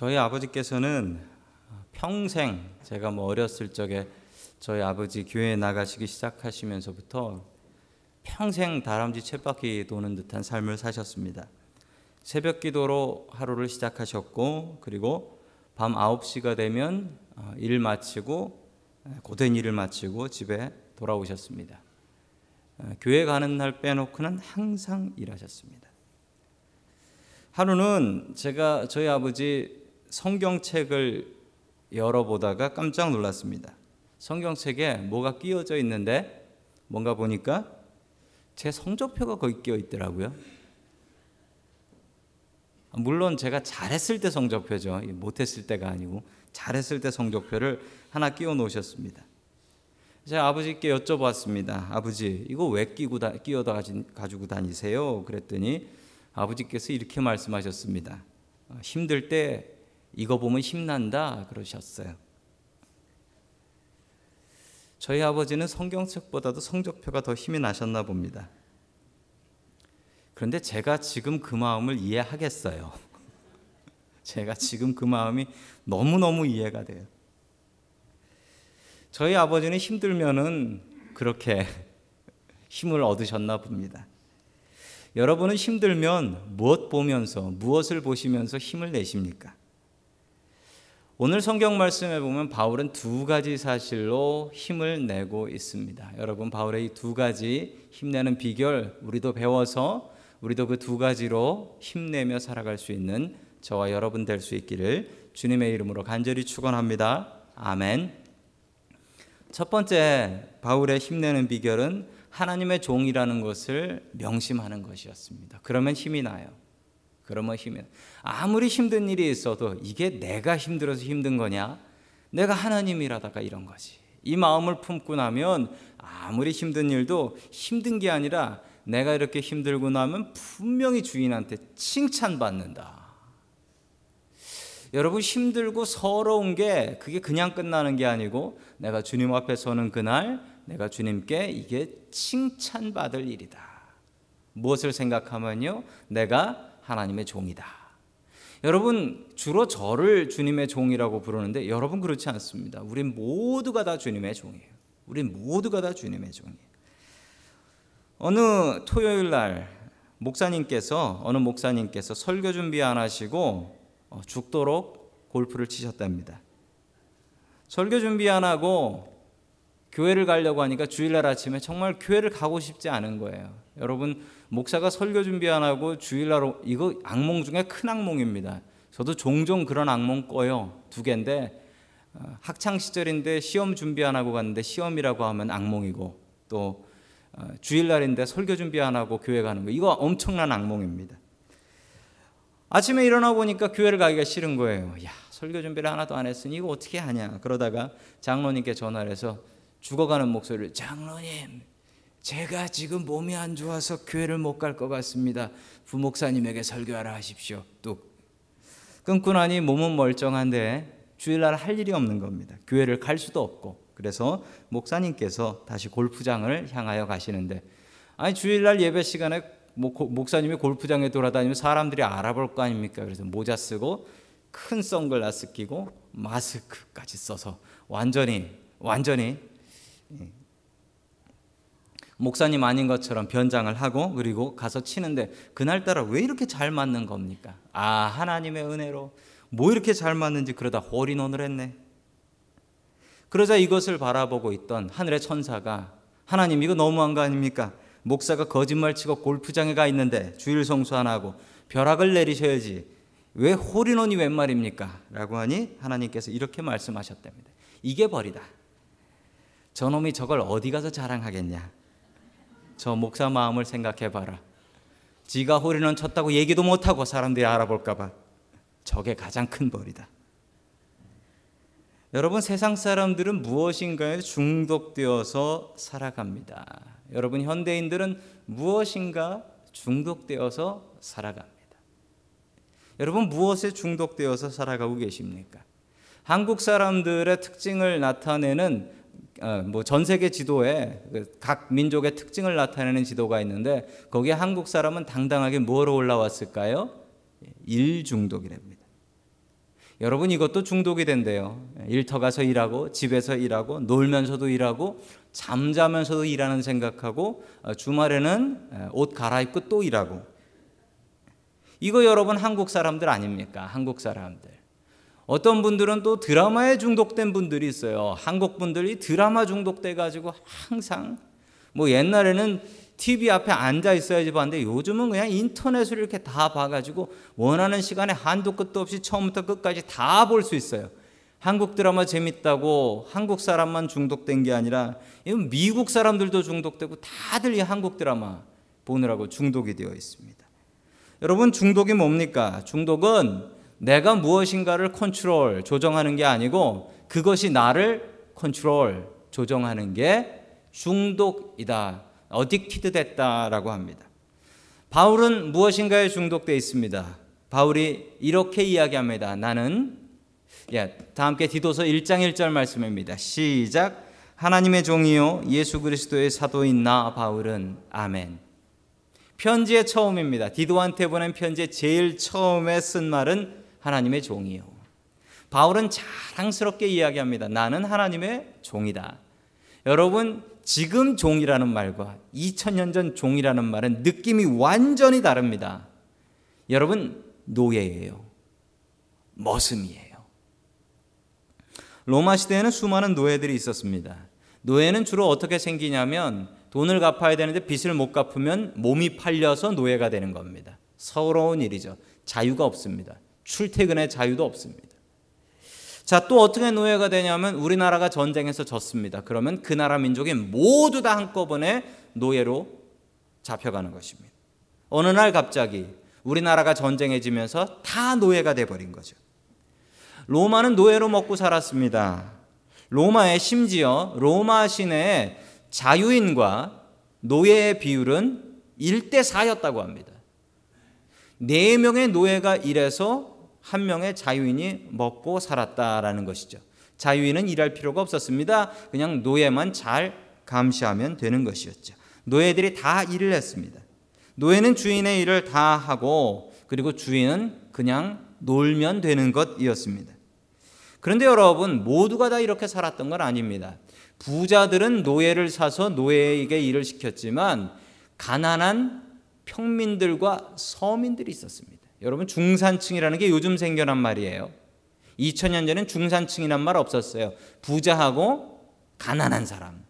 저희 아버지께서는 평생, 제가 어렸을 적에 저희 아버지 교회에 나가시기 시작하시면서부터 평생 다람쥐 쳇바퀴 도는 듯한 삶을 사셨습니다. 새벽 기도로 하루를 시작하셨고, 그리고 밤 9시가 되면 일 마치고, 고된 일을 마치고 집에 돌아오셨습니다. 교회 가는 날 빼놓고는 항상 일하셨습니다. 하루는 제가 저희 아버지 성경책을 열어보다가 깜짝 놀랐습니다. 성경책에 뭐가 끼워져 있는데 뭔가 보니까 제 성적표가 거기 끼어 있더라고요. 물론 제가 잘했을 때 성적표죠. 못했을 때가 아니고 잘했을 때 성적표를 하나 끼워 놓으셨습니다. 제가 아버지께 여쭤봤습니다. 아버지, 이거 왜 끼워 가지고 다니세요? 그랬더니 아버지께서 이렇게 말씀하셨습니다. 힘들 때 이거 보면 힘난다 그러셨어요. 저희 아버지는 성경책보다도 성적표가 더 힘이 나셨나 봅니다. 그런데 제가 지금 그 마음을 이해하겠어요. 제가 지금 그 마음이 너무너무 이해가 돼요. 저희 아버지는 힘들면은 그렇게 힘을 얻으셨나 봅니다. 여러분은 힘들면 무엇을 보시면서 힘을 내십니까? 오늘 성경 말씀에 보면 바울은 두 가지 사실로 힘을 내고 있습니다. 여러분, 바울의 이 두 가지 힘내는 비결, 우리도 배워서 우리도 그 두 가지로 힘내며 살아갈 수 있는 저와 여러분 될 수 있기를 주님의 이름으로 간절히 축원합니다. 아멘. 첫 번째 바울의 힘내는 비결은 하나님의 종이라는 것을 명심하는 것이었습니다. 그러면 힘이 나요. 아무리 힘든 일이 있어도 이게 내가 힘들어서 힘든 거냐, 내가 하나님이라다가 이런 거지, 이 마음을 품고 나면 아무리 힘든 일도 힘든 게 아니라 내가 이렇게 힘들고 나면 분명히 주인한테 칭찬받는다. 여러분, 힘들고 서러운 게 그게 그냥 끝나는 게 아니고 내가 주님 앞에 서는 그날 내가 주님께 이게 칭찬받을 일이다. 무엇을 생각하면요? 내가 하나님의 종이다. 여러분, 주로 저를 주님의 종이라고 부르는데 여러분 그렇지 않습니다. 우린 모두가 다 주님의 종이에요. 어느 토요일 날 어느 목사님께서 설교 준비 안 하시고 죽도록 골프를 치셨답니다. 설교 준비 안 하고 교회를 가려고 하니까 주일날 아침에 정말 교회를 가고 싶지 않은 거예요. 여러분, 목사가 설교 준비 안 하고 주일날, 이거 악몽 중에 큰 악몽입니다. 저도 종종 그런 악몽 꿔요. 두 개인데, 학창시절인데 시험 준비 안 하고 갔는데 시험이라고 하면 악몽이고, 또 주일날인데 설교 준비 안 하고 교회 가는 거, 이거 엄청난 악몽입니다. 아침에 일어나 보니까 교회를 가기가 싫은 거예요. 야, 설교 준비를 하나도 안 했으니 이거 어떻게 하냐. 그러다가 장로님께 전화를 해서 죽어가는 목소리를, 장로님, 제가 지금 몸이 안 좋아서 교회를 못 갈 것 같습니다. 부목사님에게 설교하라 하십시오. 뚝. 끊고 나니 몸은 멀쩡한데 주일날 할 일이 없는 겁니다. 교회를 갈 수도 없고. 그래서 목사님께서 다시 골프장을 향하여 가시는데, 아니, 주일날 예배 시간에 목사님이 골프장에 돌아다니면 사람들이 알아볼 거 아닙니까? 그래서 모자 쓰고 큰 선글라스 끼고 마스크까지 써서 완전히 목사님 아닌 것처럼 변장을 하고, 그리고 가서 치는데 그날따라 왜 이렇게 잘 맞는 겁니까? 아, 하나님의 은혜로 뭐 이렇게 잘 맞는지 그러다 홀인원을 했네. 그러자 이것을 바라보고 있던 하늘의 천사가, 하나님, 이거 너무한 거 아닙니까? 목사가 거짓말치고 골프장에 가 있는데 주일 성수 안 하고 벼락을 내리셔야지, 왜 홀인원이 웬 말입니까? 라고 하니 하나님께서 이렇게 말씀하셨답니다. 이게 벌이다. 저놈이 저걸 어디 가서 자랑하겠냐. 저 목사 마음을 생각해봐라. 지가 홀인원 쳤다고 얘기도 못하고 사람들이 알아볼까봐. 저게 가장 큰 벌이다. 여러분, 세상 사람들은 무엇인가에 중독되어서 살아갑니다. 여러분, 현대인들은 무엇인가 중독되어서 살아갑니다. 여러분, 무엇에 중독되어서 살아가고 계십니까? 한국 사람들의 특징을 나타내는 전 세계 지도에 각 민족의 특징을 나타내는 지도가 있는데, 거기에 한국 사람은 당당하게 뭐로 올라왔을까요? 일 중독이랍니다. 여러분 이것도 중독이 된대요. 일터 가서 일하고 집에서 일하고 놀면서도 일하고 잠자면서도 일하는 생각하고 주말에는 옷 갈아입고 또 일하고. 이거 여러분 한국 사람들 아닙니까? 한국 사람들. 어떤 분들은 또 드라마에 중독된 분들이 있어요. 한국 분들이 드라마 중독돼가지고 항상 뭐 옛날에는 TV 앞에 앉아 있어야지 봤는데 요즘은 그냥 인터넷으로 이렇게 다 봐가지고 원하는 시간에 한도 끝도 없이 처음부터 끝까지 다 볼 수 있어요. 한국 드라마 재밌다고 한국 사람만 중독된 게 아니라 미국 사람들도 중독되고 다들 이 한국 드라마 보느라고 중독이 되어 있습니다. 여러분 중독이 뭡니까? 중독은 내가 무엇인가를 컨트롤, 조정하는 게 아니고 그것이 나를 컨트롤, 조정하는 게 중독이다. 어딕티드 됐다라고 합니다. 바울은 무엇인가에 중독되어 있습니다. 바울이 이렇게 이야기합니다. 나는 다 함께 디도서 1장 1절 말씀입니다. 시작. 하나님의 종이요 예수 그리스도의 사도인 나 바울은. 아멘. 편지의 처음입니다. 디도한테 보낸 편지의 제일 처음에 쓴 말은 하나님의 종이요. 바울은 자랑스럽게 이야기합니다. 나는 하나님의 종이다. 여러분 지금 종이라는 말과 2000년 전 종이라는 말은 느낌이 완전히 다릅니다. 여러분 노예예요. 머슴이에요. 로마 시대에는 수많은 노예들이 있었습니다. 노예는 주로 어떻게 생기냐면 돈을 갚아야 되는데 빚을 못 갚으면 몸이 팔려서 노예가 되는 겁니다. 서러운 일이죠. 자유가 없습니다. 출퇴근의 자유도 없습니다. 자, 또 어떻게 노예가 되냐면 우리나라가 전쟁에서 졌습니다. 그러면 그 나라 민족이 모두 다 한꺼번에 노예로 잡혀가는 것입니다. 어느 날 갑자기 우리나라가 전쟁에 지면서 다 노예가 돼버린 거죠. 로마는 노예로 먹고 살았습니다. 로마에 심지어 로마 시내에 자유인과 노예의 비율은 1대4였다고 합니다. 4명의 노예가 일해서 1명의 자유인이 먹고 살았다라는 것이죠. 자유인은 일할 필요가 없었습니다. 그냥 노예만 잘 감시하면 되는 것이었죠. 노예들이 다 일을 했습니다. 노예는 주인의 일을 다 하고 그리고 주인은 그냥 놀면 되는 것이었습니다. 그런데 여러분 모두가 다 이렇게 살았던 건 아닙니다. 부자들은 노예를 사서 노예에게 일을 시켰지만 가난한 평민들과 서민들이 있었습니다. 여러분 중산층이라는 게 요즘 생겨난 말이에요. 2000년 전에는 중산층이란 말 없었어요. 부자하고 가난한 사람.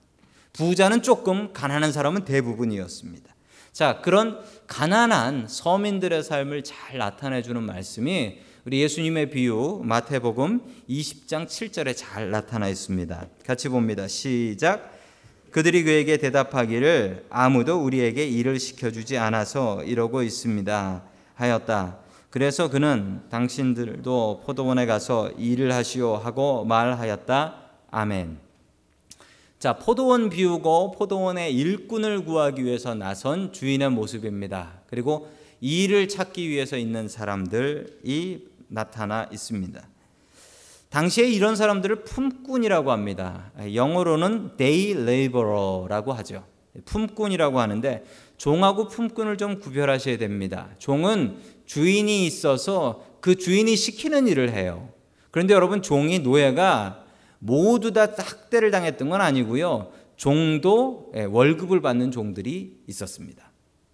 부자는 조금, 가난한 사람은 대부분이었습니다. 자, 그런 가난한 서민들의 삶을 잘 나타내주는 말씀이 우리 예수님의 비유 마태복음 20장 7절에 잘 나타나 있습니다. 같이 봅니다. 시작. 그들이 그에게 대답하기를 아무도 우리에게 일을 시켜주지 않아서 이러고 있습니다 하였다. 그래서 그는 당신들도 포도원에 가서 일을 하시오 하고 말하였다. 아멘. 자, 포도원 비우고 포도원의 일꾼을 구하기 위해서 나선 주인의 모습입니다. 그리고 일을 찾기 위해서 있는 사람들이 나타나 있습니다. 당시에 이런 사람들을 품꾼이라고 합니다. 영어로는 day laborer라고 하죠. 품꾼이라고 하는데 종하고 품꾼을 좀 구별하셔야 됩니다. 종은 주인이 있어서 그 주인이 시키는 일을 해요. 그런데 여러분 종이 노예가 모두 다 학대를 당했던 건 아니고요. 종도 월급을 받는 종들이 있었습니다.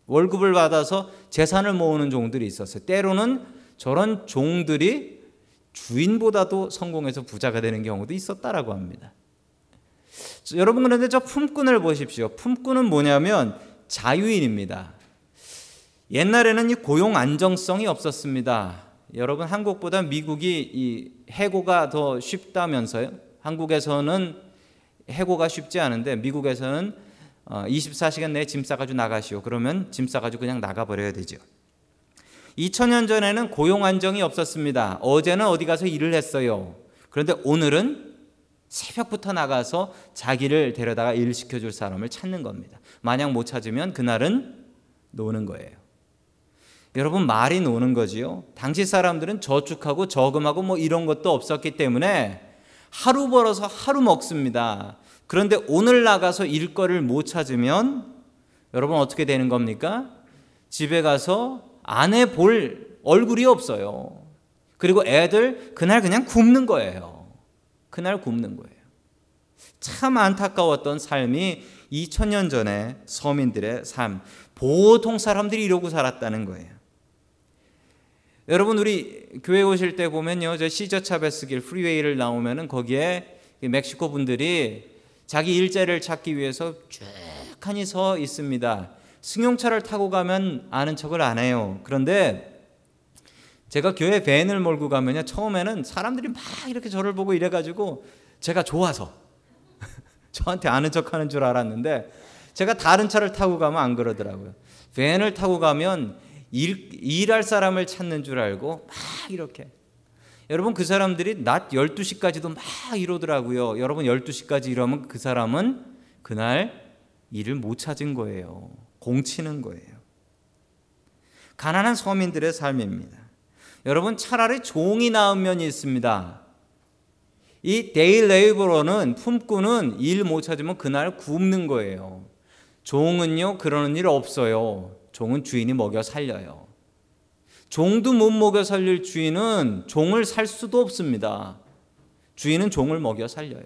월급을 받아서 재산을 모으는 종들이 있었어요. 때로는 저런 종들이 주인보다도 성공해서 부자가 되는 경우도 있었다라고 합니다. 여러분 그런데 저 품꾼을 보십시오. 품꾼은 뭐냐면 자유인입니다. 옛날에는 이 고용 안정성이 없었습니다. 여러분 한국보다 미국이 이 해고가 더 쉽다면서요. 한국에서는 해고가 쉽지 않은데 미국에서는 24시간 내에 짐 싸가지고 나가시오. 그러면 짐 싸가지고 그냥 나가버려야 되죠. 2000년 전에는 고용 안정이 없었습니다. 어제는 어디 가서 일을 했어요. 그런데 오늘은 새벽부터 나가서 자기를 데려다가 일 시켜줄 사람을 찾는 겁니다. 만약 못 찾으면 그날은 노는 거예요. 여러분 말이 노는 거지요. 당시 사람들은 저축하고 저금하고 뭐 이런 것도 없었기 때문에 하루 벌어서 하루 먹습니다. 그런데 오늘 나가서 일거리를 못 찾으면 여러분 어떻게 되는 겁니까? 집에 가서 아내 볼 얼굴이 없어요. 그리고 애들 그날 그냥 굶는 거예요. 그날 굶는 거예요. 참 안타까웠던 삶이 2000년 전에 서민들의 삶, 보통 사람들이 이러고 살았다는 거예요. 여러분, 우리 교회 오실 때 보면요, 저 시저 차베스길 프리웨이를 나오면은 거기에 멕시코 분들이 자기 일자리를 찾기 위해서 쫙하니 서 있습니다. 승용차를 타고 가면 아는 척을 안 해요. 그런데 제가 교회 밴을 몰고 가면요, 처음에는 사람들이 막 이렇게 저를 보고 이래가지고 제가 좋아서 저한테 아는 척하는 줄 알았는데, 제가 다른 차를 타고 가면 안 그러더라고요. 밴을 타고 가면 일할 사람을 찾는 줄 알고 막 이렇게. 여러분, 그 사람들이 낮 12시까지도 막 이러더라고요. 여러분, 12시까지 이러면 그 사람은 그날 일을 못 찾은 거예요. 공치는 거예요. 가난한 서민들의 삶입니다. 여러분, 차라리 종이 나은 면이 있습니다. 이 데이 레이버러는, 품꾼은 일 못 찾으면 그날 굶는 거예요. 종은요, 그러는 일 없어요. 종은 주인이 먹여 살려요. 종도 못 먹여 살릴 주인은 종을 살 수도 없습니다. 주인은 종을 먹여 살려요.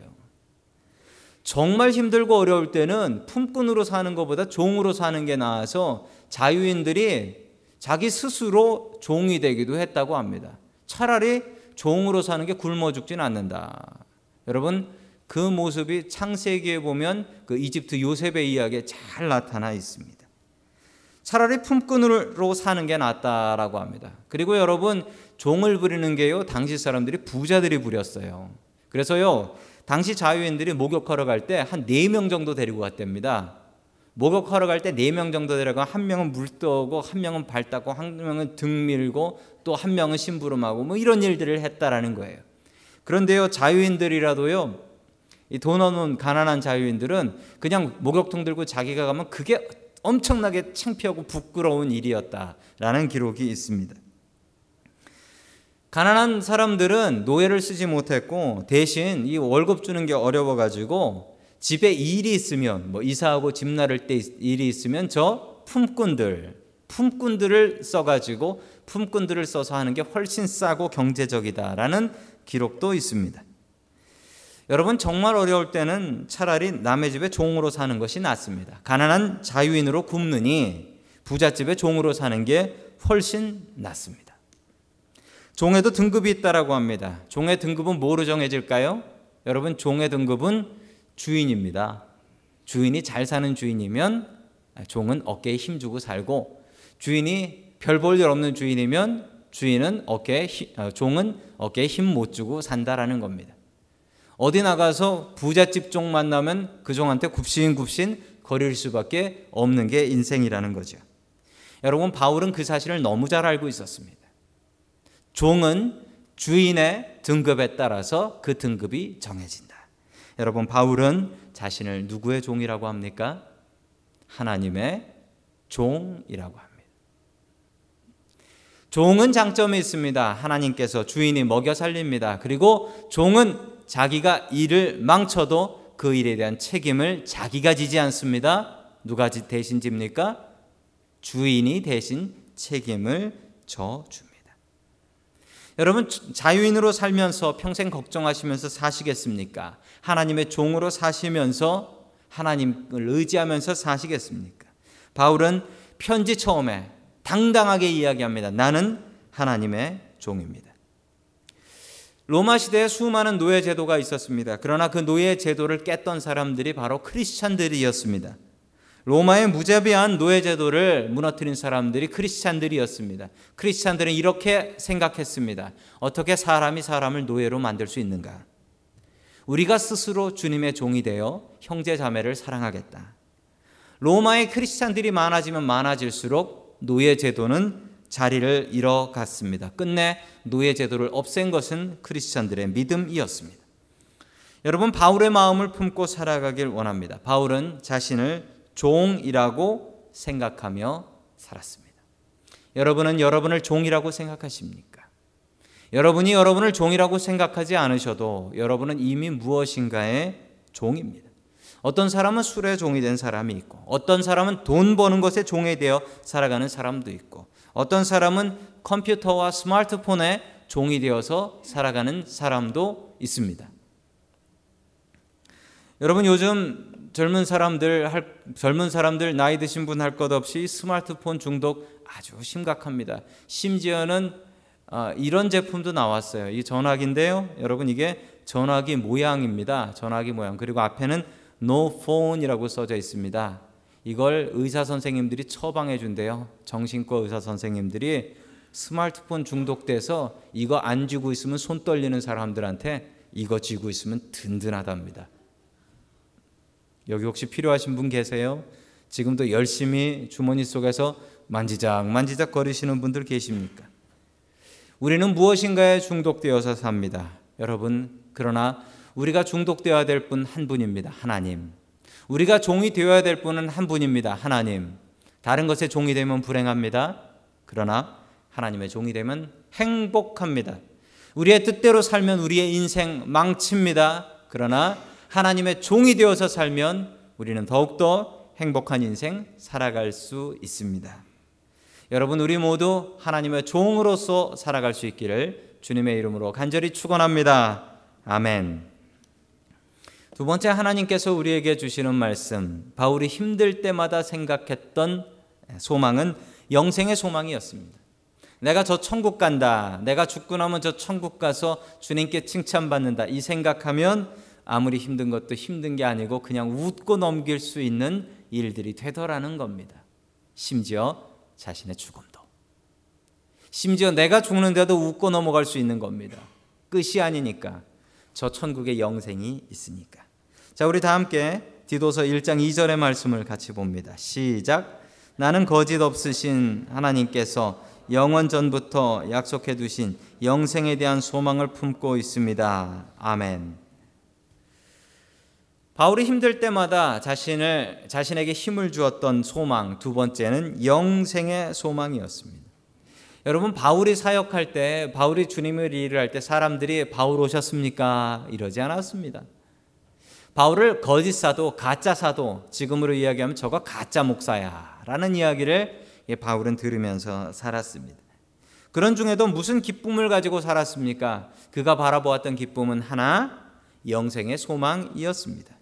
정말 힘들고 어려울 때는 품꾼으로 사는 것보다 종으로 사는 게 나아서 자유인들이 자기 스스로 종이 되기도 했다고 합니다. 차라리 종으로 사는 게 굶어 죽진 않는다. 여러분, 그 모습이 창세기에 보면 그 이집트 요셉의 이야기에 잘 나타나 있습니다. 차라리 품꾼으로 사는 게 낫다라고 합니다. 그리고 여러분, 종을 부리는 게요, 당시 사람들이, 부자들이 부렸어요. 그래서요, 당시 자유인들이 목욕하러 갈 때 한 4명 정도 데리고 갔답니다. 목욕하러 갈 때 4명 정도 데려가, 한 명은 물 떠고, 한 명은 발 닦고, 한 명은 등 밀고, 또 한 명은 심부름하고, 뭐 이런 일들을 했다라는 거예요. 그런데요, 자유인들이라도요, 이 돈 없는 가난한 자유인들은 그냥 목욕통 들고 자기가 가면 그게 엄청나게 창피하고 부끄러운 일이었다라는 기록이 있습니다. 가난한 사람들은 노예를 쓰지 못했고, 대신 이 월급 주는 게 어려워가지고 집에 일이 있으면, 뭐 이사하고 집 나를 때 일이 있으면 저 품꾼들을 써가지고, 품꾼들을 써서 하는 게 훨씬 싸고 경제적이다라는 기록도 있습니다. 여러분, 정말 어려울 때는 차라리 남의 집에 종으로 사는 것이 낫습니다. 가난한 자유인으로 굶느니 부잣집에 종으로 사는 게 훨씬 낫습니다. 종에도 등급이 있다라고 합니다. 종의 등급은 뭐로 정해질까요? 여러분, 종의 등급은 주인입니다. 주인이 잘 사는 주인이면 종은 어깨에 힘주고 살고, 주인이 별 볼 일 없는 주인이면 종은 어깨에 힘 못 주고 산다라는 겁니다. 어디 나가서 부잣집 종 만나면 그 종한테 굽신굽신 거릴 수밖에 없는 게 인생이라는 거죠. 여러분, 바울은 그 사실을 너무 잘 알고 있었습니다. 종은 주인의 등급에 따라서 그 등급이 정해진다. 여러분, 바울은 자신을 누구의 종이라고 합니까? 하나님의 종이라고 합니다. 종은 장점이 있습니다. 하나님께서, 주인이 먹여 살립니다. 그리고 종은 자기가 일을 망쳐도 그 일에 대한 책임을 자기가 지지 않습니다. 누가 대신 집니까? 주인이 대신 책임을 져줍니다. 여러분, 자유인으로 살면서 평생 걱정하시면서 사시겠습니까? 하나님의 종으로 사시면서 하나님을 의지하면서 사시겠습니까? 바울은 편지 처음에 당당하게 이야기합니다. 나는 하나님의 종입니다. 로마 시대에 수많은 노예 제도가 있었습니다. 그러나 그 노예 제도를 깼던 사람들이 바로 크리스찬들이었습니다. 로마의 무자비한 노예 제도를 무너뜨린 사람들이 크리스찬들이었습니다. 크리스찬들은 이렇게 생각했습니다. 어떻게 사람이 사람을 노예로 만들 수 있는가? 우리가 스스로 주님의 종이 되어 형제 자매를 사랑하겠다. 로마의 크리스찬들이 많아지면 많아질수록 노예 제도는 자리를 잃어갔습니다. 끝내 노예 제도를 없앤 것은 크리스찬들의 믿음이었습니다. 여러분, 바울의 마음을 품고 살아가길 원합니다. 바울은 자신을 종이라고 생각하며 살았습니다. 여러분은 여러분을 종이라고 생각하십니까? 여러분이 여러분을 종이라고 생각하지 않으셔도 여러분은 이미 무엇인가의 종입니다. 어떤 사람은 술의 종이 된 사람이 있고, 어떤 사람은 돈 버는 것에 종이 되어 살아가는 사람도 있고, 어떤 사람은 컴퓨터와 스마트폰에 종이 되어서 살아가는 사람도 있습니다. 여러분, 요즘 젊은 사람들 나이 드신 분 할 것 없이 스마트폰 중독 아주 심각합니다. 심지어는 이런 제품도 나왔어요. 이 전화기인데요. 여러분, 이게 전화기 모양입니다. 전화기 모양. 그리고 앞에는 No phone이라고 써져 있습니다. 이걸 의사 선생님들이 처방해 준대요. 정신과 의사 선생님들이 스마트폰 중독돼서 이거 안 쥐고 있으면 손 떨리는 사람들한테 이거 쥐고 있으면 든든하답니다. 여기 혹시 필요하신 분 계세요? 지금도 열심히 주머니 속에서 만지작 거리시는 분들 계십니까? 우리는 무엇인가에 중독되어서 삽니다. 여러분, 그러나 우리가 중독되어야 될 분 한 분입니다. 하나님. 우리가 종이 되어야 될 분은 한 분입니다. 하나님. 다른 것에 종이 되면 불행합니다. 그러나 하나님의 종이 되면 행복합니다. 우리의 뜻대로 살면 우리의 인생 망칩니다. 그러나 하나님의 종이 되어서 살면 우리는 더욱더 행복한 인생 살아갈 수 있습니다. 여러분, 우리 모두 하나님의 종으로서 살아갈 수 있기를 주님의 이름으로 간절히 축원합니다. 아멘. 두 번째, 하나님께서 우리에게 주시는 말씀, 바울이 힘들 때마다 생각했던 소망은 영생의 소망이었습니다. 내가 저 천국 간다, 내가 죽고 나면 저 천국 가서 주님께 칭찬받는다, 이 생각하면 아무리 힘든 것도 힘든 게 아니고 그냥 웃고 넘길 수 있는 일들이 되더라는 겁니다. 심지어 자신의 죽음도, 심지어 내가 죽는데도 웃고 넘어갈 수 있는 겁니다. 끝이 아니니까, 저 천국의 영생이 있으니까. 자, 우리 다 함께 디도서 1장 2절의 말씀을 같이 봅니다. 시작. 나는 거짓 없으신 하나님께서 영원 전부터 약속해 두신 영생에 대한 소망을 품고 있습니다. 아멘. 바울이 힘들 때마다 자신에게 힘을 주었던 소망, 두 번째는 영생의 소망이었습니다. 여러분, 바울이 사역할 때, 바울이 주님을 일을 할 때 사람들이 바울 오셨습니까? 이러지 않았습니다. 바울을 거짓 사도, 가짜 사도, 지금으로 이야기하면 저거 가짜 목사야 라는 이야기를 바울은 들으면서 살았습니다. 그런 중에도 무슨 기쁨을 가지고 살았습니까? 그가 바라보았던 기쁨은 하나, 영생의 소망이었습니다.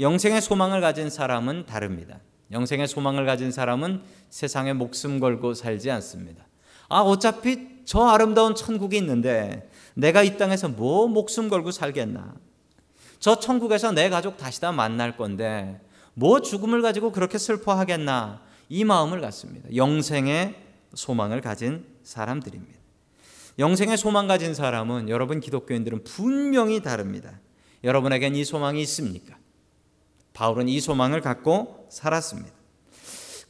영생의 소망을 가진 사람은 다릅니다. 영생의 소망을 가진 사람은 세상에 목숨 걸고 살지 않습니다. 어차피 저 아름다운 천국이 있는데 내가 이 땅에서 뭐 목숨 걸고 살겠나? 저 천국에서 내 가족 다시 다 만날 건데 뭐 죽음을 가지고 그렇게 슬퍼하겠나? 이 마음을 갖습니다. 영생의 소망을 가진 사람들입니다. 영생의 소망 가진 사람은, 여러분 기독교인들은 분명히 다릅니다. 여러분에겐 이 소망이 있습니까? 바울은 이 소망을 갖고 살았습니다.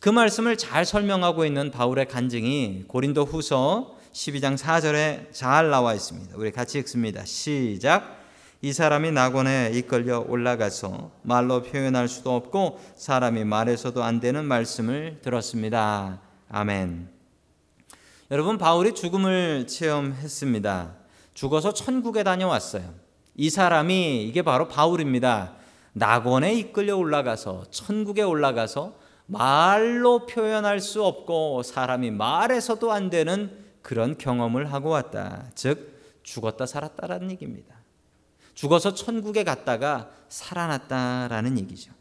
그 말씀을 잘 설명하고 있는 바울의 간증이 고린도 후서 12장 4절에 잘 나와 있습니다. 우리 같이 읽습니다. 시작. 이 사람이 낙원에 이끌려 올라가서 말로 표현할 수도 없고 사람이 말해서도 안 되는 말씀을 들었습니다. 아멘. 여러분, 바울이 죽음을 체험했습니다. 죽어서 천국에 다녀왔어요. 이 사람이, 이게 바로 바울입니다. 낙원에 이끌려 올라가서, 천국에 올라가서 말로 표현할 수 없고 사람이 말해서도 안 되는 그런 경험을 하고 왔다. 즉, 죽었다 살았다라는 얘기입니다. 죽어서 천국에 갔다가 살아났다라는 얘기죠.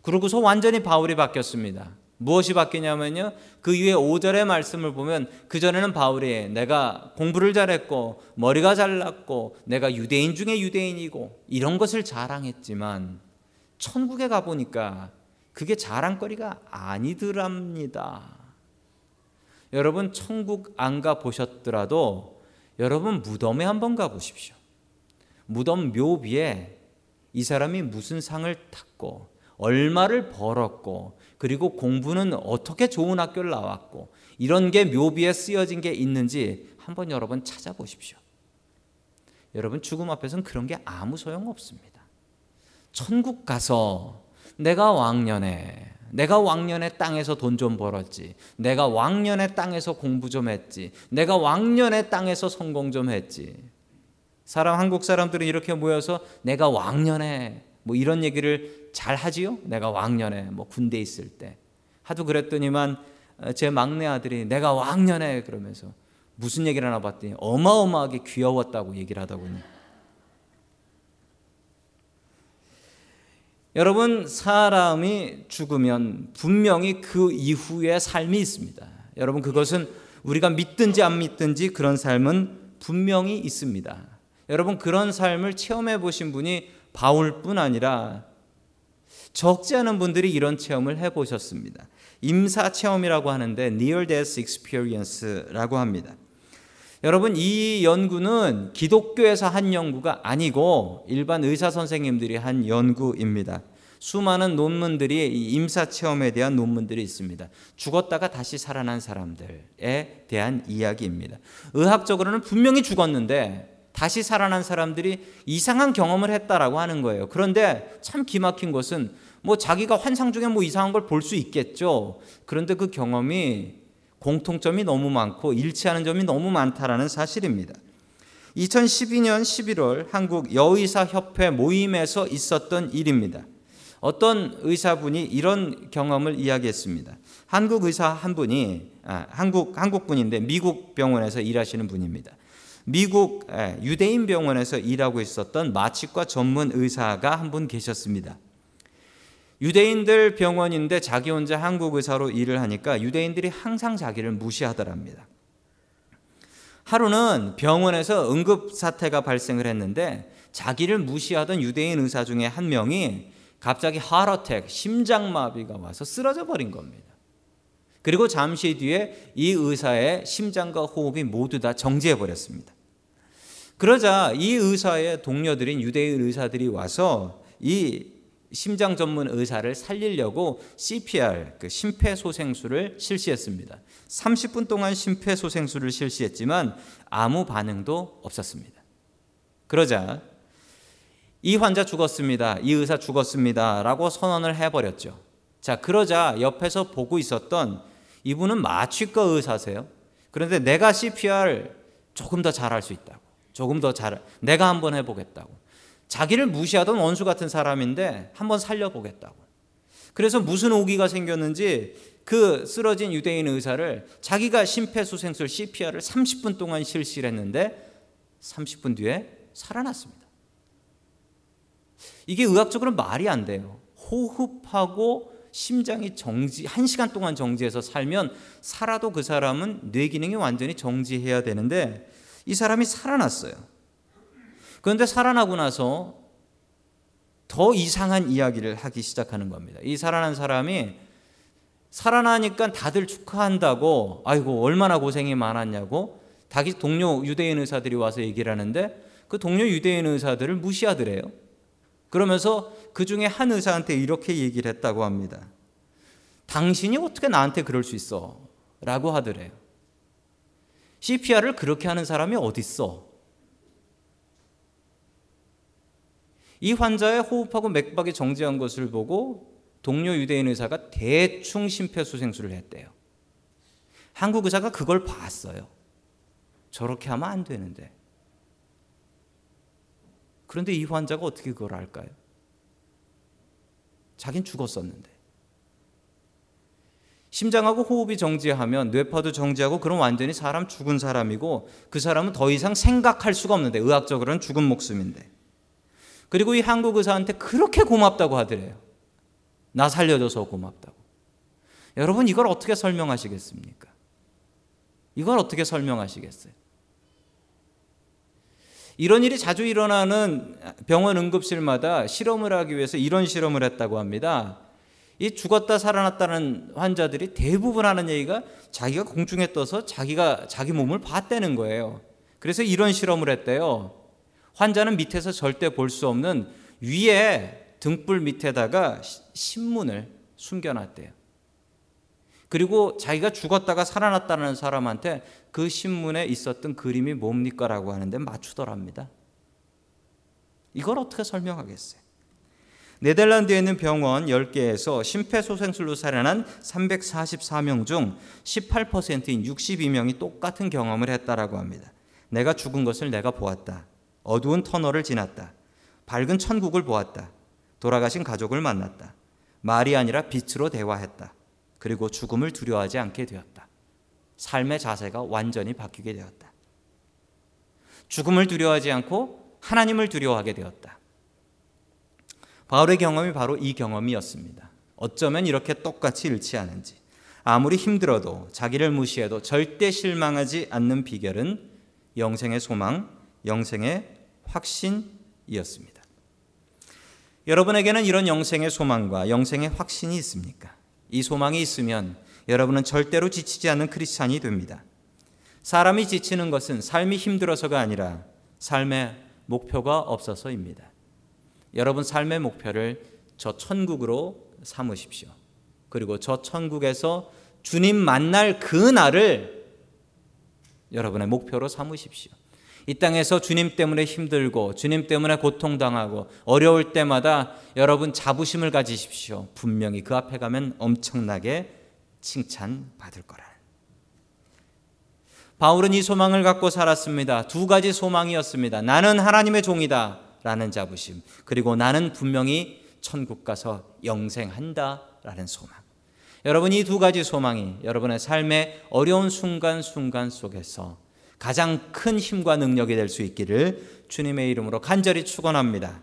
그러고서 완전히 바울이 바뀌었습니다. 무엇이 바뀌냐면요, 그 위에 5절의 말씀을 보면 그전에는 바울이 내가 공부를 잘했고 머리가 잘났고 내가 유대인 중에 유대인이고 이런 것을 자랑했지만 천국에 가보니까 그게 자랑거리가 아니더랍니다. 여러분, 천국 안 가보셨더라도 여러분 무덤에 한번 가보십시오. 무덤 묘비에 이 사람이 무슨 상을 탔고 얼마를 벌었고 그리고 공부는 어떻게 좋은 학교를 나왔고 이런 게 묘비에 쓰여진 게 있는지 한번 여러분 찾아보십시오. 여러분, 죽음 앞에서는 그런 게 아무 소용 없습니다. 천국 가서 내가 왕년에 땅에서 돈 좀 벌었지, 내가 왕년에 땅에서 공부 좀 했지, 내가 왕년에 땅에서 성공 좀 했지. 한국 사람들은 이렇게 모여서 내가 왕년에 뭐 이런 얘기를 잘 하지요? 내가 왕년에 뭐 군대 있을 때 하도 그랬더니만 제 막내 아들이 내가 왕년에 그러면서 무슨 얘기를 하나 봤더니 어마어마하게 귀여웠다고 얘기를 하다군요. 여러분, 사람이 죽으면 분명히 그 이후에 삶이 있습니다. 여러분, 그것은 우리가 믿든지 안 믿든지 그런 삶은 분명히 있습니다. 여러분, 그런 삶을 체험해 보신 분이 바울뿐 아니라 적지 않은 분들이 이런 체험을 해보셨습니다. 임사체험이라고 하는데 Near Death Experience라고 합니다. 여러분, 이 연구는 기독교에서 한 연구가 아니고 일반 의사 선생님들이 한 연구입니다. 수많은 논문들이 이 임사체험에 대한 논문들이 있습니다. 죽었다가 다시 살아난 사람들에 대한 이야기입니다. 의학적으로는 분명히 죽었는데 다시 살아난 사람들이 이상한 경험을 했다라고 하는 거예요. 그런데 참 기막힌 것은 뭐 자기가 환상 중에 뭐 이상한 걸 볼 수 있겠죠. 그런데 그 경험이 공통점이 너무 많고 일치하는 점이 너무 많다라는 사실입니다. 2012년 11월 한국 여의사협회 모임에서 있었던 일입니다. 어떤 의사분이 이런 경험을 이야기했습니다. 한국 의사 한 분이 한국 분인데 미국 병원에서 일하시는 분입니다. 미국 유대인 병원에서 일하고 있었던 마취과 전문 의사가 한 분 계셨습니다. 유대인들 병원인데 자기 혼자 한국 의사로 일을 하니까 유대인들이 항상 자기를 무시하더랍니다. 하루는 병원에서 응급사태가 발생을 했는데 자기를 무시하던 유대인 의사 중에 한 명이 갑자기 하트어택, 심장마비가 와서 쓰러져 버린 겁니다. 그리고 잠시 뒤에 이 의사의 심장과 호흡이 모두 다 정지해 버렸습니다. 그러자 이 의사의 동료들인 유대인 의사들이 와서 이 심장 전문 의사를 살리려고 CPR, 그 심폐소생술을 실시했습니다. 30분 동안 심폐소생술을 실시했지만 아무 반응도 없었습니다. 그러자 이 환자 죽었습니다, 이 의사 죽었습니다 라고 선언을 해버렸죠. 자, 그러자 옆에서 보고 있었던 이분은 마취과 의사세요. 그런데 내가 CPR 조금 더 잘할 수 있다고, 조금 더 잘, 내가 한번 해보겠다고, 자기를 무시하던 원수 같은 사람인데 한번 살려보겠다고. 그래서 무슨 오기가 생겼는지 그 쓰러진 유대인 의사를 자기가 심폐소생술 CPR을 30분 동안 실시를 했는데 30분 뒤에 살아났습니다. 이게 의학적으로는 말이 안 돼요. 호흡하고 심장이 정지, 1시간 동안 정지해서 살면 살아도 그 사람은 뇌 기능이 완전히 정지해야 되는데 이 사람이 살아났어요. 그런데 살아나고 나서 더 이상한 이야기를 하기 시작하는 겁니다. 이 살아난 사람이 살아나니까 다들 축하한다고, 아이고 얼마나 고생이 많았냐고 자기 동료 유대인 의사들이 와서 얘기를 하는데 그 동료 유대인 의사들을 무시하더래요. 그러면서 그 중에 한 의사한테 이렇게 얘기를 했다고 합니다. 당신이 어떻게 나한테 그럴 수 있어? 라고 하더래요. CPR을 그렇게 하는 사람이 어딨어? 이 환자의 호흡하고 맥박이 정지한 것을 보고 동료 유대인 의사가 대충 심폐소생술을 했대요. 한국 의사가 그걸 봤어요. 저렇게 하면 안 되는데. 그런데 이 환자가 어떻게 그걸 알까요? 자긴 죽었었는데. 심장하고 호흡이 정지하면 뇌파도 정지하고 그럼 완전히 사람 죽은 사람이고 그 사람은 더 이상 생각할 수가 없는데 의학적으로는 죽은 목숨인데. 그리고 이 한국 의사한테 그렇게 고맙다고 하더래요. 나 살려줘서 고맙다고. 여러분, 이걸 어떻게 설명하시겠습니까? 이걸 어떻게 설명하시겠어요? 이런 일이 자주 일어나는 병원 응급실마다 실험을 하기 위해서 이런 실험을 했다고 합니다. 이 죽었다 살아났다는 환자들이 대부분 하는 얘기가 자기가 공중에 떠서 자기 몸을 봤다는 거예요. 그래서 이런 실험을 했대요. 환자는 밑에서 절대 볼 수 없는 위에 등불 밑에다가 신문을 숨겨놨대요. 그리고 자기가 죽었다가 살아났다는 사람한테 그 신문에 있었던 그림이 뭡니까? 라고 하는데 맞추더랍니다. 이걸 어떻게 설명하겠어요? 네덜란드에 있는 병원 10개에서 심폐소생술로 살아난 344명 중 18%인 62명이 똑같은 경험을 했다라고 합니다. 내가 죽은 것을 내가 보았다. 어두운 터널을 지났다. 밝은 천국을 보았다. 돌아가신 가족을 만났다. 말이 아니라 빛으로 대화했다. 그리고 죽음을 두려워하지 않게 되었다. 삶의 자세가 완전히 바뀌게 되었다. 죽음을 두려워하지 않고 하나님을 두려워하게 되었다. 바울의 경험이 바로 이 경험이었습니다. 어쩌면 이렇게 똑같이 일치하는지. 아무리 힘들어도 자기를 무시해도 절대 실망하지 않는 비결은 영생의 소망, 영생의 확신이었습니다. 여러분에게는 이런 영생의 소망과 영생의 확신이 있습니까? 이 소망이 있으면 여러분은 절대로 지치지 않는 크리스찬이 됩니다. 사람이 지치는 것은 삶이 힘들어서가 아니라 삶의 목표가 없어서입니다. 여러분 삶의 목표를 저 천국으로 삼으십시오. 그리고 저 천국에서 주님 만날 그날을 여러분의 목표로 삼으십시오. 이 땅에서 주님 때문에 힘들고 주님 때문에 고통당하고 어려울 때마다 여러분 자부심을 가지십시오. 분명히 그 앞에 가면 엄청나게 칭찬받을 거라는. 바울은 이 소망을 갖고 살았습니다. 두 가지 소망이었습니다. 나는 하나님의 종이다 라는 자부심, 그리고 나는 분명히 천국 가서 영생한다 라는 소망. 여러분 이 두 가지 소망이 여러분의 삶의 어려운 순간순간 속에서 가장 큰 힘과 능력이 될 수 있기를 주님의 이름으로 간절히 축원합니다.